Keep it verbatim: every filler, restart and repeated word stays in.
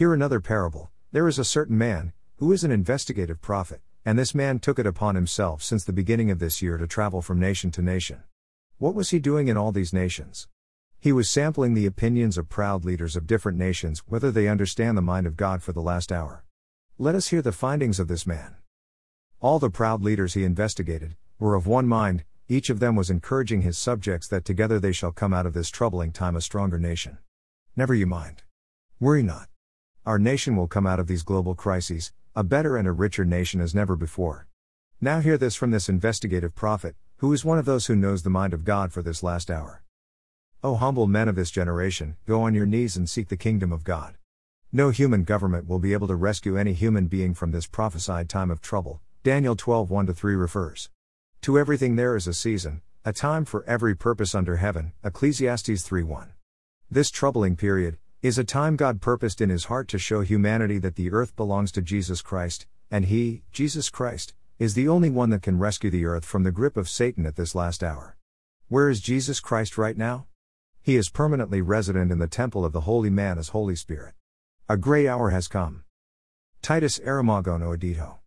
Here another parable. There is a certain man, who is an investigative prophet, and this man took it upon himself since the beginning of this year to travel from nation to nation. What was he doing in all these nations? He was sampling the opinions of proud leaders of different nations, whether they understand the mind of God for the last hour. Let us hear the findings of this man. All the proud leaders he investigated were of one mind, each of them was encouraging his subjects that together they shall come out of this troubling time a stronger nation. Never you mind. Worry not. Our nation will come out of these global crises, a better and a richer nation as never before. Now hear this from this investigative prophet, who is one of those who knows the mind of God for this last hour. O humble men of this generation, go on your knees and seek the kingdom of God. No human government will be able to rescue any human being from this prophesied time of trouble, Daniel twelve one to three refers. To everything there is a season, a time for every purpose under heaven, Ecclesiastes three one. This troubling period is a time God purposed in his heart to show humanity that the earth belongs to Jesus Christ, and he, Jesus Christ, is the only one that can rescue the earth from the grip of Satan at this last hour. Where is Jesus Christ right now? He is permanently resident in the temple of the Holy Man as Holy Spirit. A great hour has come. Titus Aramago no Odito.